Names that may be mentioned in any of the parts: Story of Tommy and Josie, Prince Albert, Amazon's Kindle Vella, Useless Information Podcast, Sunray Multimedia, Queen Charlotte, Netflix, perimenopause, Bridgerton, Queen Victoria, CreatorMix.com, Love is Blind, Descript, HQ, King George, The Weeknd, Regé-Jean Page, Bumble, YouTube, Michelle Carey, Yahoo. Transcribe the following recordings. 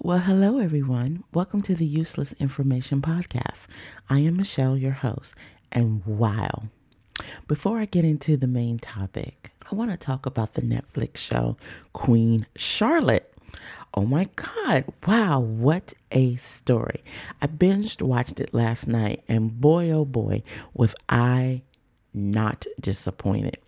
Well, hello, everyone. Welcome to the Useless Information Podcast. I am Michelle, your host. And wow, before I get into the main topic, I want to talk about the Netflix show Queen Charlotte. Oh my God. Wow. What a story. I binge watched it last night and boy, oh boy, was I not disappointed.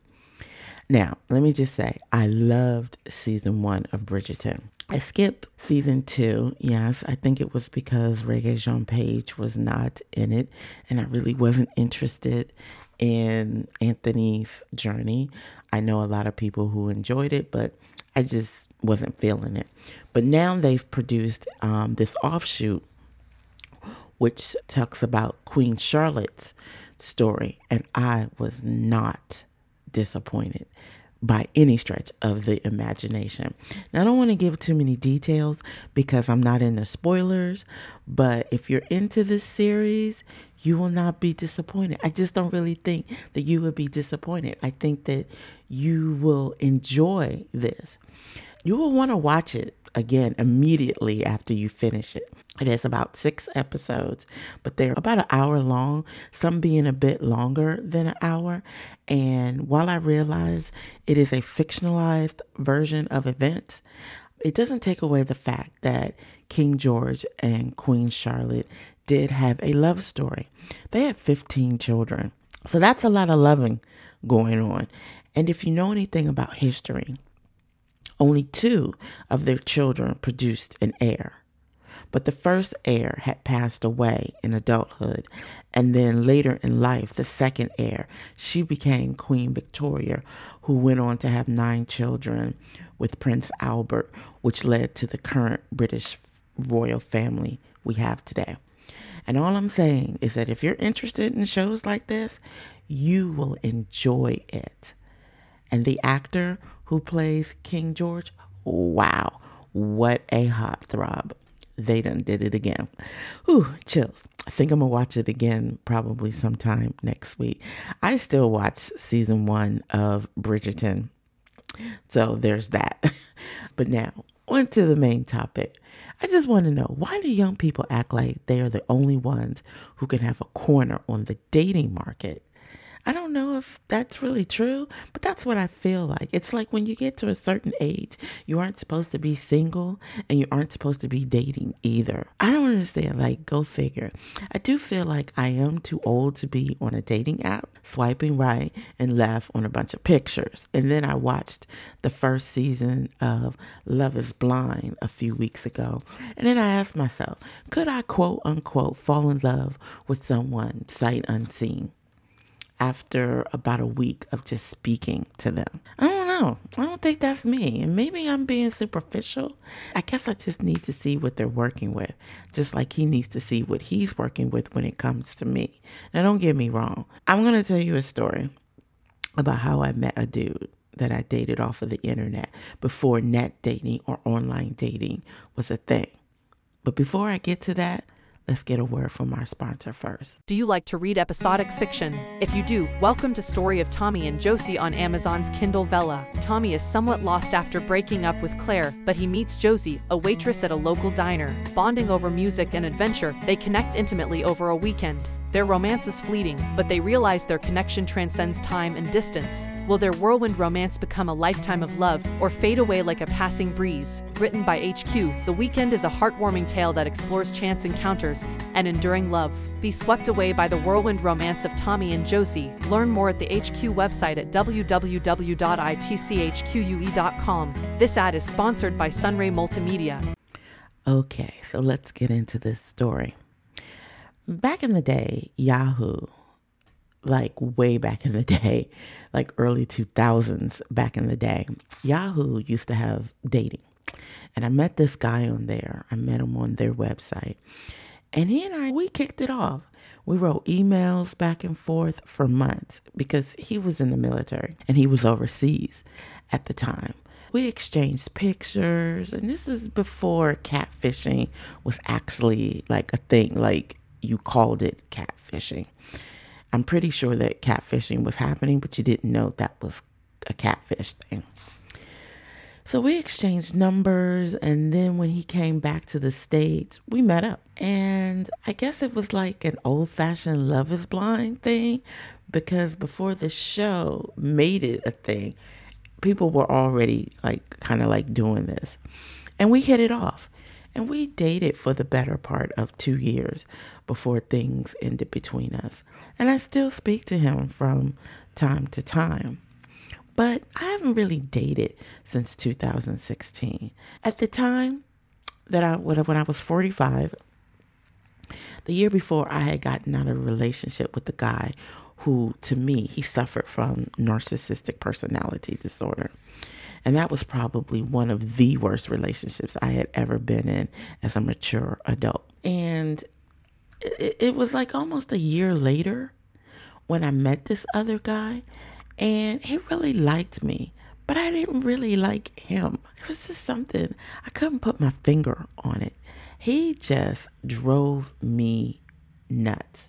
Now, let me just say, I loved season 1 of Bridgerton. I skipped season 2. Yes, I think it was because Regé-Jean Page was not in it. And I really wasn't interested in Anthony's journey. I know a lot of people who enjoyed it, but I just wasn't feeling it. But now they've produced this offshoot, which talks about Queen Charlotte's story. And I was not disappointed by any stretch of the imagination. Now, I don't want to give too many details because I'm not into spoilers, but if you're into this series, you will not be disappointed. I just don't really think that you would be disappointed. I think that you will enjoy this. You will want to watch it again immediately after you finish it. It is about 6 episodes, but they're about an hour long, some being a bit longer than an hour. And while I realize it is a fictionalized version of events, it doesn't take away the fact that King George and Queen Charlotte did have a love story. They had 15 children. So that's a lot of loving going on. And if you know anything about history, only 2 of their children produced an heir, but the first heir had passed away in adulthood. And then later in life, the second heir, she became Queen Victoria, who went on to have 9 children with Prince Albert, which led to the current British royal family we have today. And all I'm saying is that if you're interested in shows like this, you will enjoy it. And the actor who plays King George, wow, what a heartthrob. They done did it again. Ooh, chills. I think I'm going to watch it again probably sometime next week. I still watch season 1 of Bridgerton. So there's that. But now, on to the main topic. I just want to know, why do young people act like they are the only ones who can have a corner on the dating market? I don't know if that's really true, but that's what I feel like. It's like when you get to a certain age, you aren't supposed to be single and you aren't supposed to be dating either. I don't understand. Like, go figure. I do feel like I am too old to be on a dating app, swiping right and left on a bunch of pictures. And then I watched the first season of Love is Blind a few weeks ago. And then I asked myself, could I quote unquote fall in love with someone sight unseen? After about a week of just speaking to them. I don't know. I don't think that's me. And maybe I'm being superficial. I guess I just need to see what they're working with, just like he needs to see what he's working with when it comes to me. Now, don't get me wrong. I'm going to tell you a story about how I met a dude that I dated off of the internet before net dating or online dating was a thing. But before I get to that, let's get a word from our sponsor first. Do you like to read episodic fiction? If you do, welcome to Story of Tommy and Josie on Amazon's Kindle Vella. Tommy is somewhat lost after breaking up with Claire, but he meets Josie, a waitress at a local diner. Bonding over music and adventure, they connect intimately over a weekend. Their romance is fleeting, but they realize their connection transcends time and distance. Will their whirlwind romance become a lifetime of love, or fade away like a passing breeze? Written by HQ, The Weeknd is a heartwarming tale that explores chance encounters and enduring love. Be swept away by the whirlwind romance of Tommy and Josie. Learn more at the HQ website at www.itchque.com. This ad is sponsored by Sunray Multimedia. Okay, so let's get into this story. Back in the day, Yahoo, like way back in the day, like early 2000s back in the day, Yahoo used to have dating. And I met this guy on there. I met him on their website. And he and I, we kicked it off. We wrote emails back and forth for months because he was in the military and he was overseas at the time. We exchanged pictures. And this is before catfishing was actually like a thing, like you called it catfishing. I'm pretty sure that catfishing was happening, but you didn't know that was a catfish thing. So we exchanged numbers, and then when he came back to the States, we met up. And I guess it was like an old-fashioned Love is Blind thing, because before the show made it a thing, people were already kind of doing this. And we hit it off. And we dated for the better part of 2 years before things ended between us. And I still speak to him from time to time. But I haven't really dated since 2016. At the time that when I was 45, the year before, I had gotten out of a relationship with a guy who, to me, he suffered from narcissistic personality disorder. And that was probably one of the worst relationships I had ever been in as a mature adult. And it was like almost a year later when I met this other guy, and he really liked me, but I didn't really like him. It was just something, I couldn't put my finger on it. He just drove me nuts.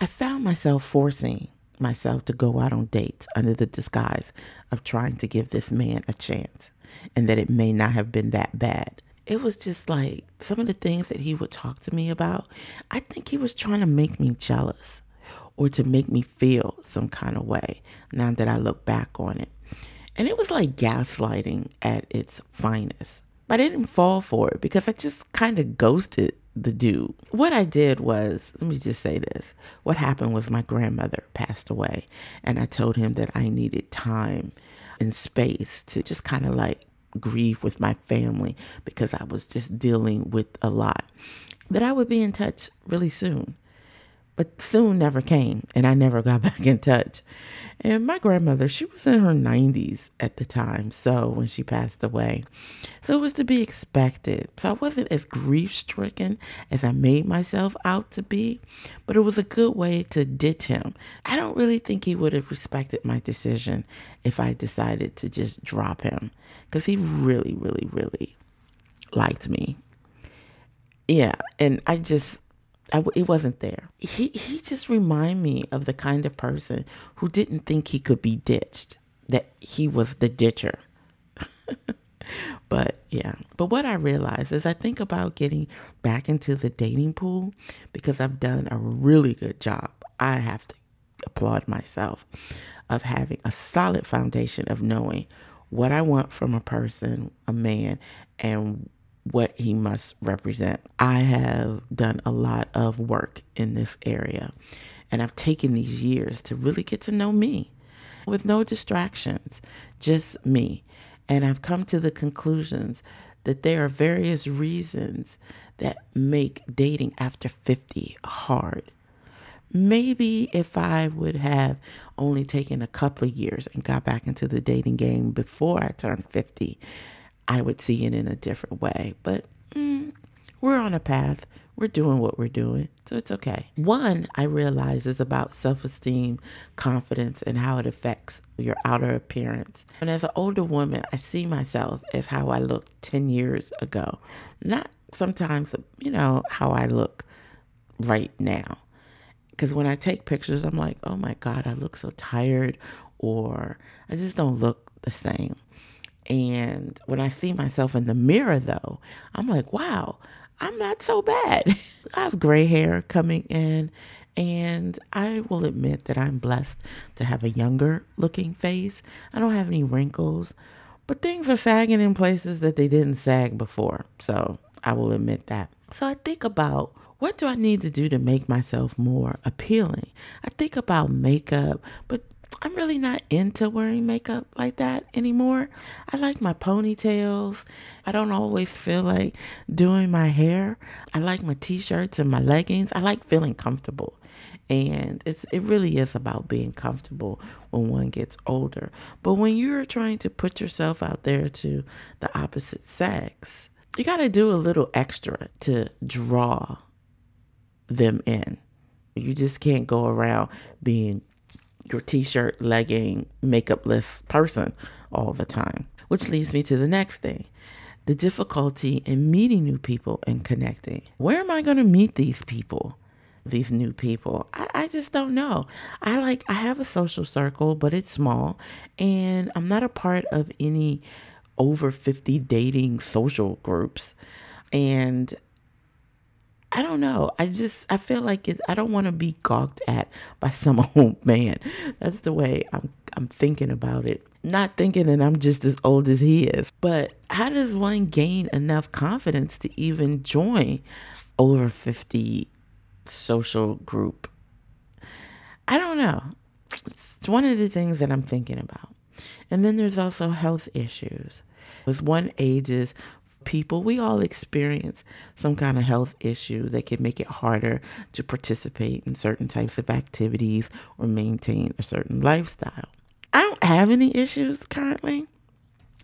I found myself forcing myself to go out on dates under the disguise of trying to give this man a chance, and that it may not have been that bad. It was just like some of the things that he would talk to me about, I think he was trying to make me jealous or to make me feel some kind of way, now that I look back on it. And it was like gaslighting at its finest. But I didn't fall for it because I just kind of ghosted the dude. What I did was, let me just say this. What happened was my grandmother passed away, and I told him that I needed time and space to just kind of grieve with my family because I was just dealing with a lot, that I would be in touch really soon. But soon never came, and I never got back in touch. And my grandmother, she was in her 90s at the time, so when she passed away. So it was to be expected. So I wasn't as grief-stricken as I made myself out to be, but it was a good way to ditch him. I don't really think he would have respected my decision if I decided to just drop him, because he really, really, really liked me. Yeah, and I just... it wasn't there. He just reminded me of the kind of person who didn't think he could be ditched, that he was the ditcher. But what I realized is I think about getting back into the dating pool because I've done a really good job. I have to applaud myself of having a solid foundation of knowing what I want from a person, a man, and what he must represent. I have done a lot of work in this area, and I've taken these years to really get to know me with no distractions, just me. And I've come to the conclusions that there are various reasons that make dating after 50 hard. Maybe if I would have only taken a couple of years and got back into the dating game before I turned 50, I would see it in a different way, but we're on a path. We're doing what we're doing, so it's okay. One, I realize, is about self-esteem, confidence, and how it affects your outer appearance. And as an older woman, I see myself as how I looked 10 years ago. Not sometimes, how I look right now. Because when I take pictures, I'm like, oh my God, I look so tired, or I just don't look the same. And when I see myself in the mirror, though, I'm like, wow, I'm not so bad. I have gray hair coming in, and I will admit that I'm blessed to have a younger looking face. I don't have any wrinkles, but things are sagging in places that they didn't sag before. So I will admit that. So I think about, what do I need to do to make myself more appealing? I think about makeup, but I'm really not into wearing makeup like that anymore. I like my ponytails. I don't always feel like doing my hair. I like my t-shirts and my leggings. I like feeling comfortable. And it really is about being comfortable when one gets older. But when you're trying to put yourself out there to the opposite sex, you got to do a little extra to draw them in. You just can't go around being your t-shirt, legging, makeupless person all the time. Which leads me to the next thing, the difficulty in meeting new people and connecting. Where am I going to meet these people, these new people? I just don't know. I have a social circle, but it's small, and I'm not a part of any over 50 dating social groups. And I don't know. I feel like I don't want to be gawked at by some old man. That's the way I'm thinking about it. Not thinking that I'm just as old as he is. But how does one gain enough confidence to even join over 50 social group? I don't know. It's one of the things that I'm thinking about. And then there's also health issues. As one ages, people, we all experience some kind of health issue that can make it harder to participate in certain types of activities or maintain a certain lifestyle. I don't have any issues currently.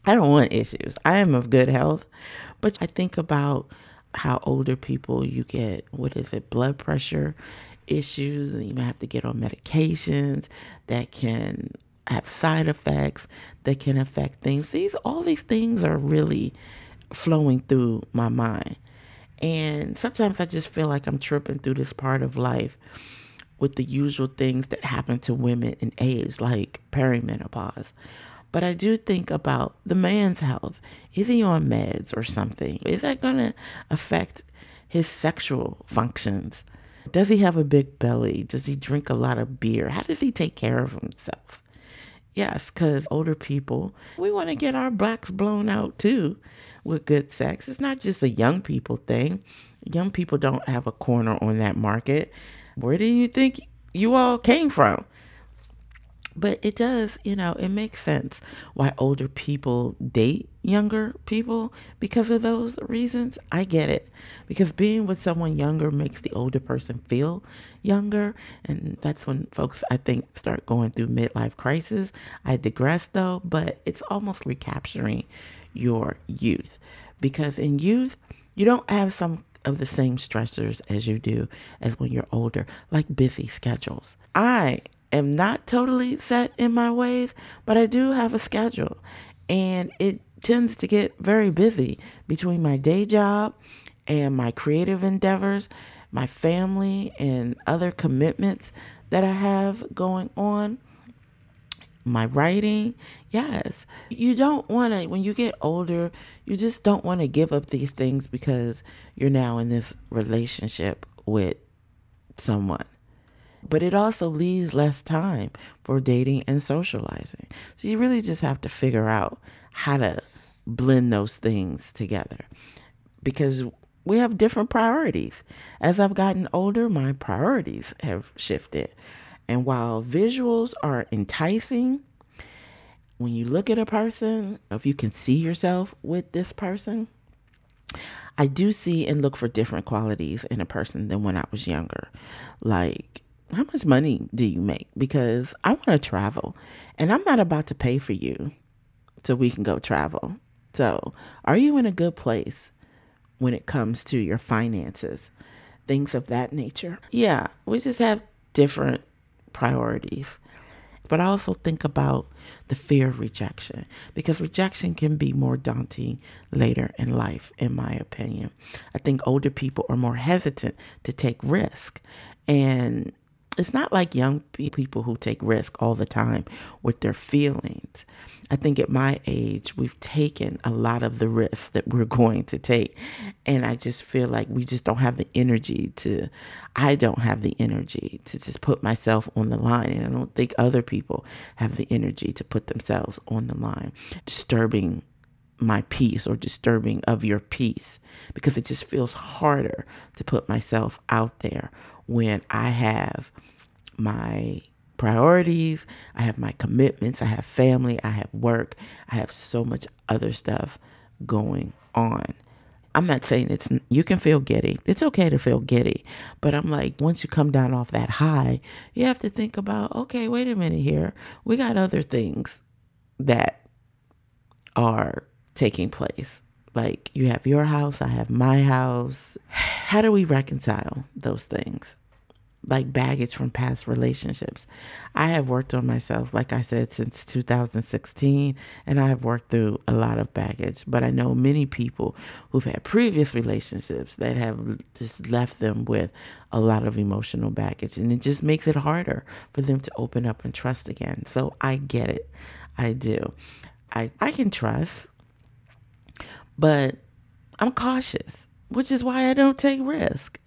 I don't want issues. I am of good health, but I think about how older people, you get, blood pressure issues, and you might have to get on medications that can have side effects, that can affect things. All these things are really flowing through my mind. And sometimes I just feel like I'm tripping through this part of life with the usual things that happen to women in age, like perimenopause. But I do think about the man's health. Is he on meds or something? Is that going to affect his sexual functions? Does he have a big belly? Does he drink a lot of beer? How does he take care of himself? Yes, because older people, we want to get our blocks blown out too with good sex. It's not just a young people thing. Young people don't have a corner on that market. Where do you think you all came from? But it does, it makes sense why older people date younger people because of those reasons. I get it, because being with someone younger makes the older person feel younger. And that's when folks, I think, start going through midlife crisis. I digress though, but it's almost recapturing your youth, because in youth, you don't have some of the same stressors as you do as when you're older, like busy schedules. I'm not totally set in my ways, but I do have a schedule, and it tends to get very busy between my day job and my creative endeavors, my family and other commitments that I have going on, my writing. Yes, you don't want to, when you get older, you just don't want to give up these things because you're now in this relationship with someone. But it also leaves less time for dating and socializing. So you really just have to figure out how to blend those things together, because we have different priorities. As I've gotten older, my priorities have shifted. And while visuals are enticing, when you look at a person, if you can see yourself with this person, I do see and look for different qualities in a person than when I was younger. Like, how much money do you make? Because I want to travel and I'm not about to pay for you so we can go travel. So are you in a good place when it comes to your finances? Things of that nature. Yeah, we just have different priorities. But I also think about the fear of rejection, because rejection can be more daunting later in life, in my opinion. I think older people are more hesitant to take risk, and it's not like young people who take risk all the time with their feelings. I think at my age, we've taken a lot of the risks that we're going to take. And I just feel like we just don't have the energy to, I don't have the energy to just put myself on the line. And I don't think other people have the energy to put themselves on the line, disturbing my peace or disturbing of your peace, because it just feels harder to put myself out there when I have my priorities, I have my commitments, I have family, I have work, I have so much other stuff going on. I'm not saying you can feel giddy. It's okay to feel giddy, but I'm like, once you come down off that high, you have to think about, okay, wait a minute here. We got other things that are taking place. Like, you have your house, I have my house. How do we reconcile those things? Like baggage from past relationships. I have worked on myself, like I said, since 2016, and I have worked through a lot of baggage. But I know many people who've had previous relationships that have just left them with a lot of emotional baggage, and it just makes it harder for them to open up and trust again. So I get it. I do. I can trust. but I'm cautious, which is why I don't take risks.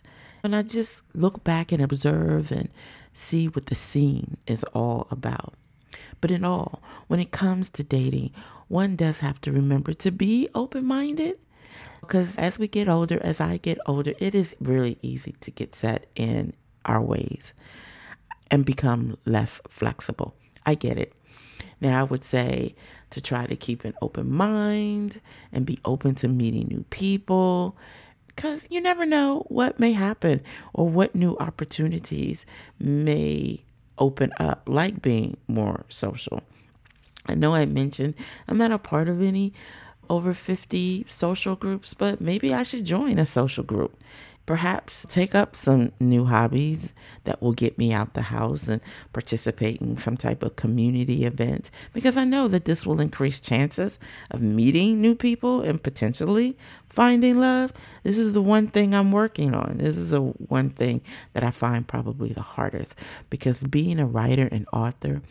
And I just look back and observe and see what the scene is all about. But in all, when it comes to dating, one does have to remember to be open-minded, because as we get older, as I get older, it is really easy to get set in our ways and become less flexible. I get it. Now, I would say to try to keep an open mind and be open to meeting new people, because you never know what may happen or what new opportunities may open up, like being more social. I know I mentioned I'm not a part of any over 50 social groups, but maybe I should join a social group. Perhaps take up some new hobbies that will get me out the house and participate in some type of community event, because I know that this will increase chances of meeting new people and potentially finding love. This is the one thing I'm working on. This is the one thing that I find probably the hardest, because being a writer and author,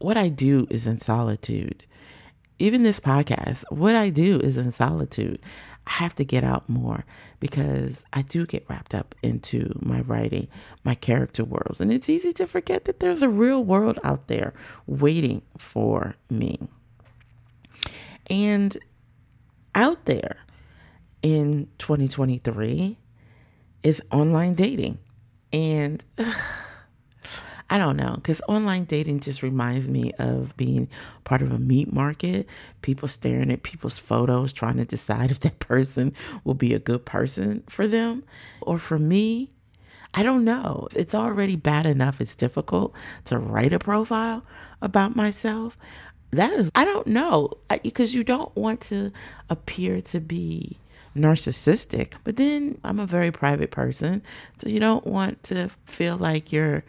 what I do is in solitude. Even this podcast, what I do is in solitude. I have to get out more because I do get wrapped up into my writing, my character worlds. And it's easy to forget that there's a real world out there waiting for me. And out there in 2023 is online dating. And I don't know, because online dating just reminds me of being part of a meat market, people staring at people's photos, trying to decide if that person will be a good person for them or for me. I don't know. It's already bad enough. It's difficult to write a profile about myself. That is, I don't know, because you don't want to appear to be narcissistic, but then I'm a very private person. So you don't want to feel like you're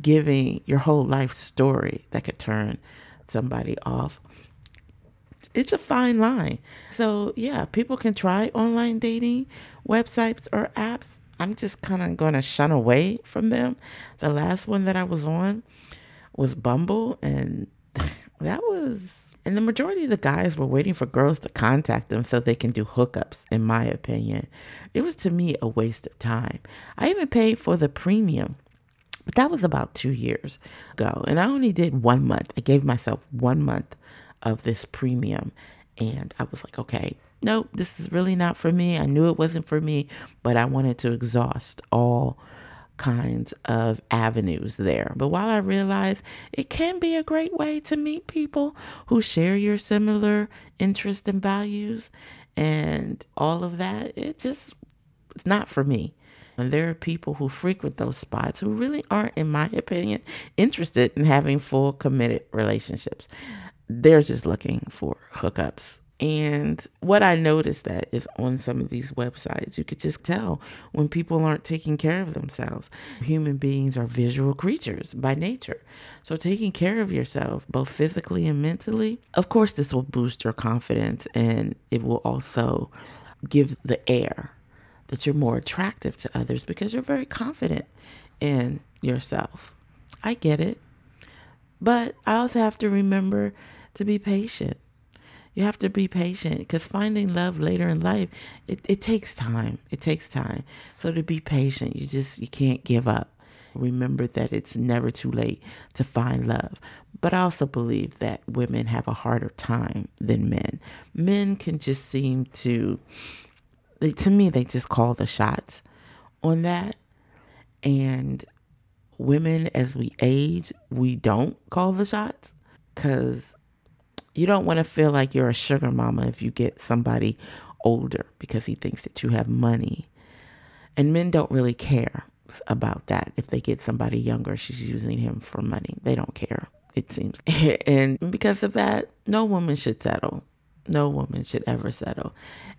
giving your whole life story that could turn somebody off. It's a fine line. So yeah, people can try online dating websites or apps. I'm just kind of going to shun away from them. The last one that I was on was Bumble, and that was, and the majority of the guys were waiting for girls to contact them so they can do hookups, in my opinion. It was, to me, a waste of time. I even paid for the premium. But that was about 2 years ago. And I only did 1 month. I gave myself 1 month of this premium. And I was like, okay, nope, this is really not for me. I knew it wasn't for me, but I wanted to exhaust all kinds of avenues there. But while I realized it can be a great way to meet people who share your similar interests and values and all of that, it's not for me. And there are people who frequent those spots who really aren't, in my opinion, interested in having full committed relationships. They're just looking for hookups. And what I noticed that is on some of these websites, you could just tell when people aren't taking care of themselves. Human beings are visual creatures by nature. So taking care of yourself, both physically and mentally, of course, this will boost your confidence, and it will also give the air that you're more attractive to others because you're very confident in yourself. I get it. But I also have to remember to be patient. You have to be patient because finding love later in life, it takes time. It takes time. So to be patient, you can't give up. Remember that it's never too late to find love. But I also believe that women have a harder time than men. Men can just seem to me, they just call the shots on that. And women, as we age, we don't call the shots, because you don't want to feel like you're a sugar mama if you get somebody older because he thinks that you have money. And men don't really care about that. If they get somebody younger, she's using him for money. They don't care, it seems. And because of that, no woman should settle. No woman should ever settle.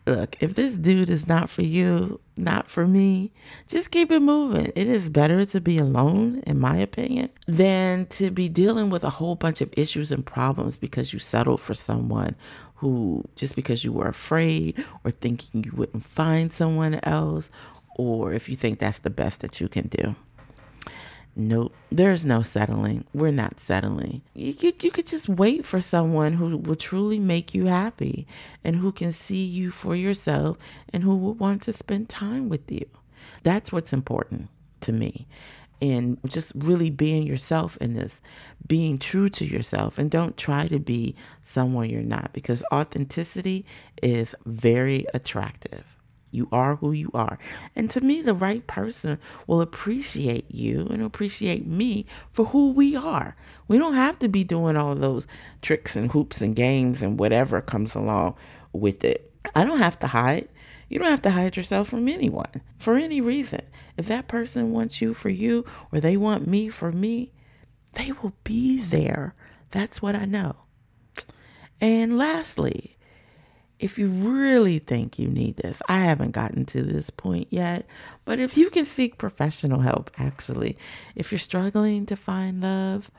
Look, if this dude is not for you, not for me, just keep it moving. It is better to be alone, in my opinion, than to be dealing with a whole bunch of issues and problems because you settled for someone who, just because you were afraid or thinking you wouldn't find someone else, or if you think that's the best that you can do. Nope. There's no settling. We're not settling. You could just wait for someone who will truly make you happy and who can see you for yourself and who will want to spend time with you. That's what's important to me. And just really being yourself in this, being true to yourself, and don't try to be someone you're not, because authenticity is very attractive. You are who you are. And to me, the right person will appreciate you and appreciate me for who we are. We don't have to be doing all those tricks and hoops and games and whatever comes along with it. I don't have to hide. You don't have to hide yourself from anyone for any reason. If that person wants you for you, or they want me for me, they will be there. That's what I know. And lastly, if you really think you need this, I haven't gotten to this point yet, but if you can seek professional help, actually, if you're struggling to find love,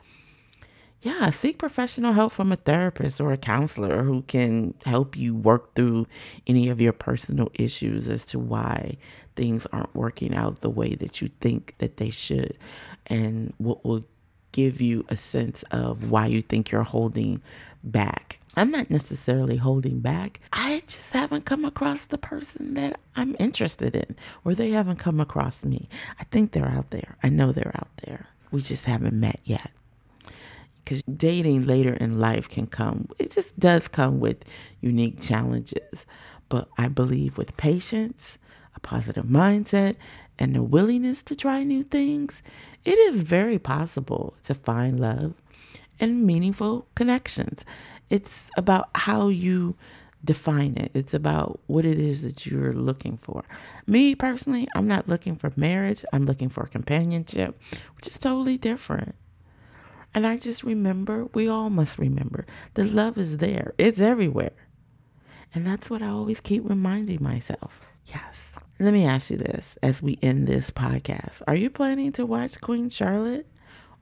yeah, seek professional help from a therapist or a counselor who can help you work through any of your personal issues as to why things aren't working out the way that you think that they should, and what will give you a sense of why you think you're holding back. I'm not necessarily holding back. I just haven't come across the person that I'm interested in, or they haven't come across me. I think they're out there. I know they're out there. We just haven't met yet. Because dating later in life can come, it just does come with unique challenges. But I believe with patience, a positive mindset, and the willingness to try new things, it is very possible to find love and meaningful connections. It's about how you define it. It's about what it is that you're looking for. Me personally, I'm not looking for marriage. I'm looking for companionship, which is totally different. And I just remember, we all must remember, that love is there. It's everywhere. And that's what I always keep reminding myself. Yes. Let me ask you this as we end this podcast. Are you planning to watch Queen Charlotte,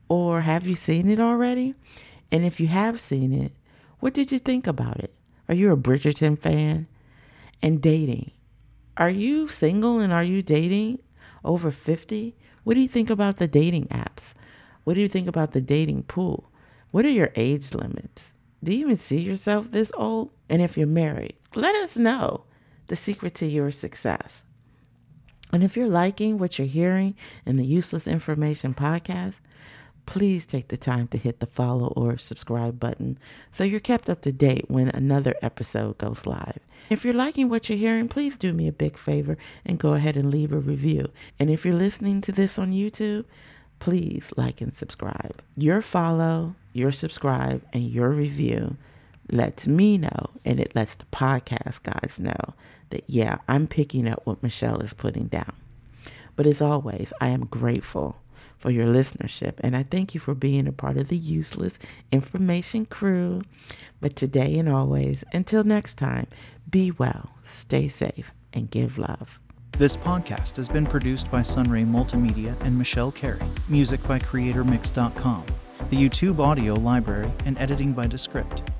or have you seen it already? And if you have seen it, what did you think about it? Are you a Bridgerton fan? And dating, are you single and are you dating over 50? What do you think about the dating apps? What do you think about the dating pool? What are your age limits? Do you even see yourself this old? And if you're married, let us know the secret to your success. And if you're liking what you're hearing in the Useless Information Podcast, please take the time to hit the follow or subscribe button so you're kept up to date when another episode goes live. If you're liking what you're hearing, please do me a big favor and go ahead and leave a review. And if you're listening to this on YouTube, please like and subscribe. Your follow, your subscribe, and your review lets me know, and it lets the podcast guys know that, yeah, I'm picking up what Michelle is putting down. But as always, I am grateful for your listenership, and I thank you for being a part of the Useless Information crew. But today and always, until next time, be well, stay safe, and give love. This podcast has been produced by Sunray Multimedia and Michelle Carey. Music by CreatorMix.com. The YouTube audio library and editing by Descript.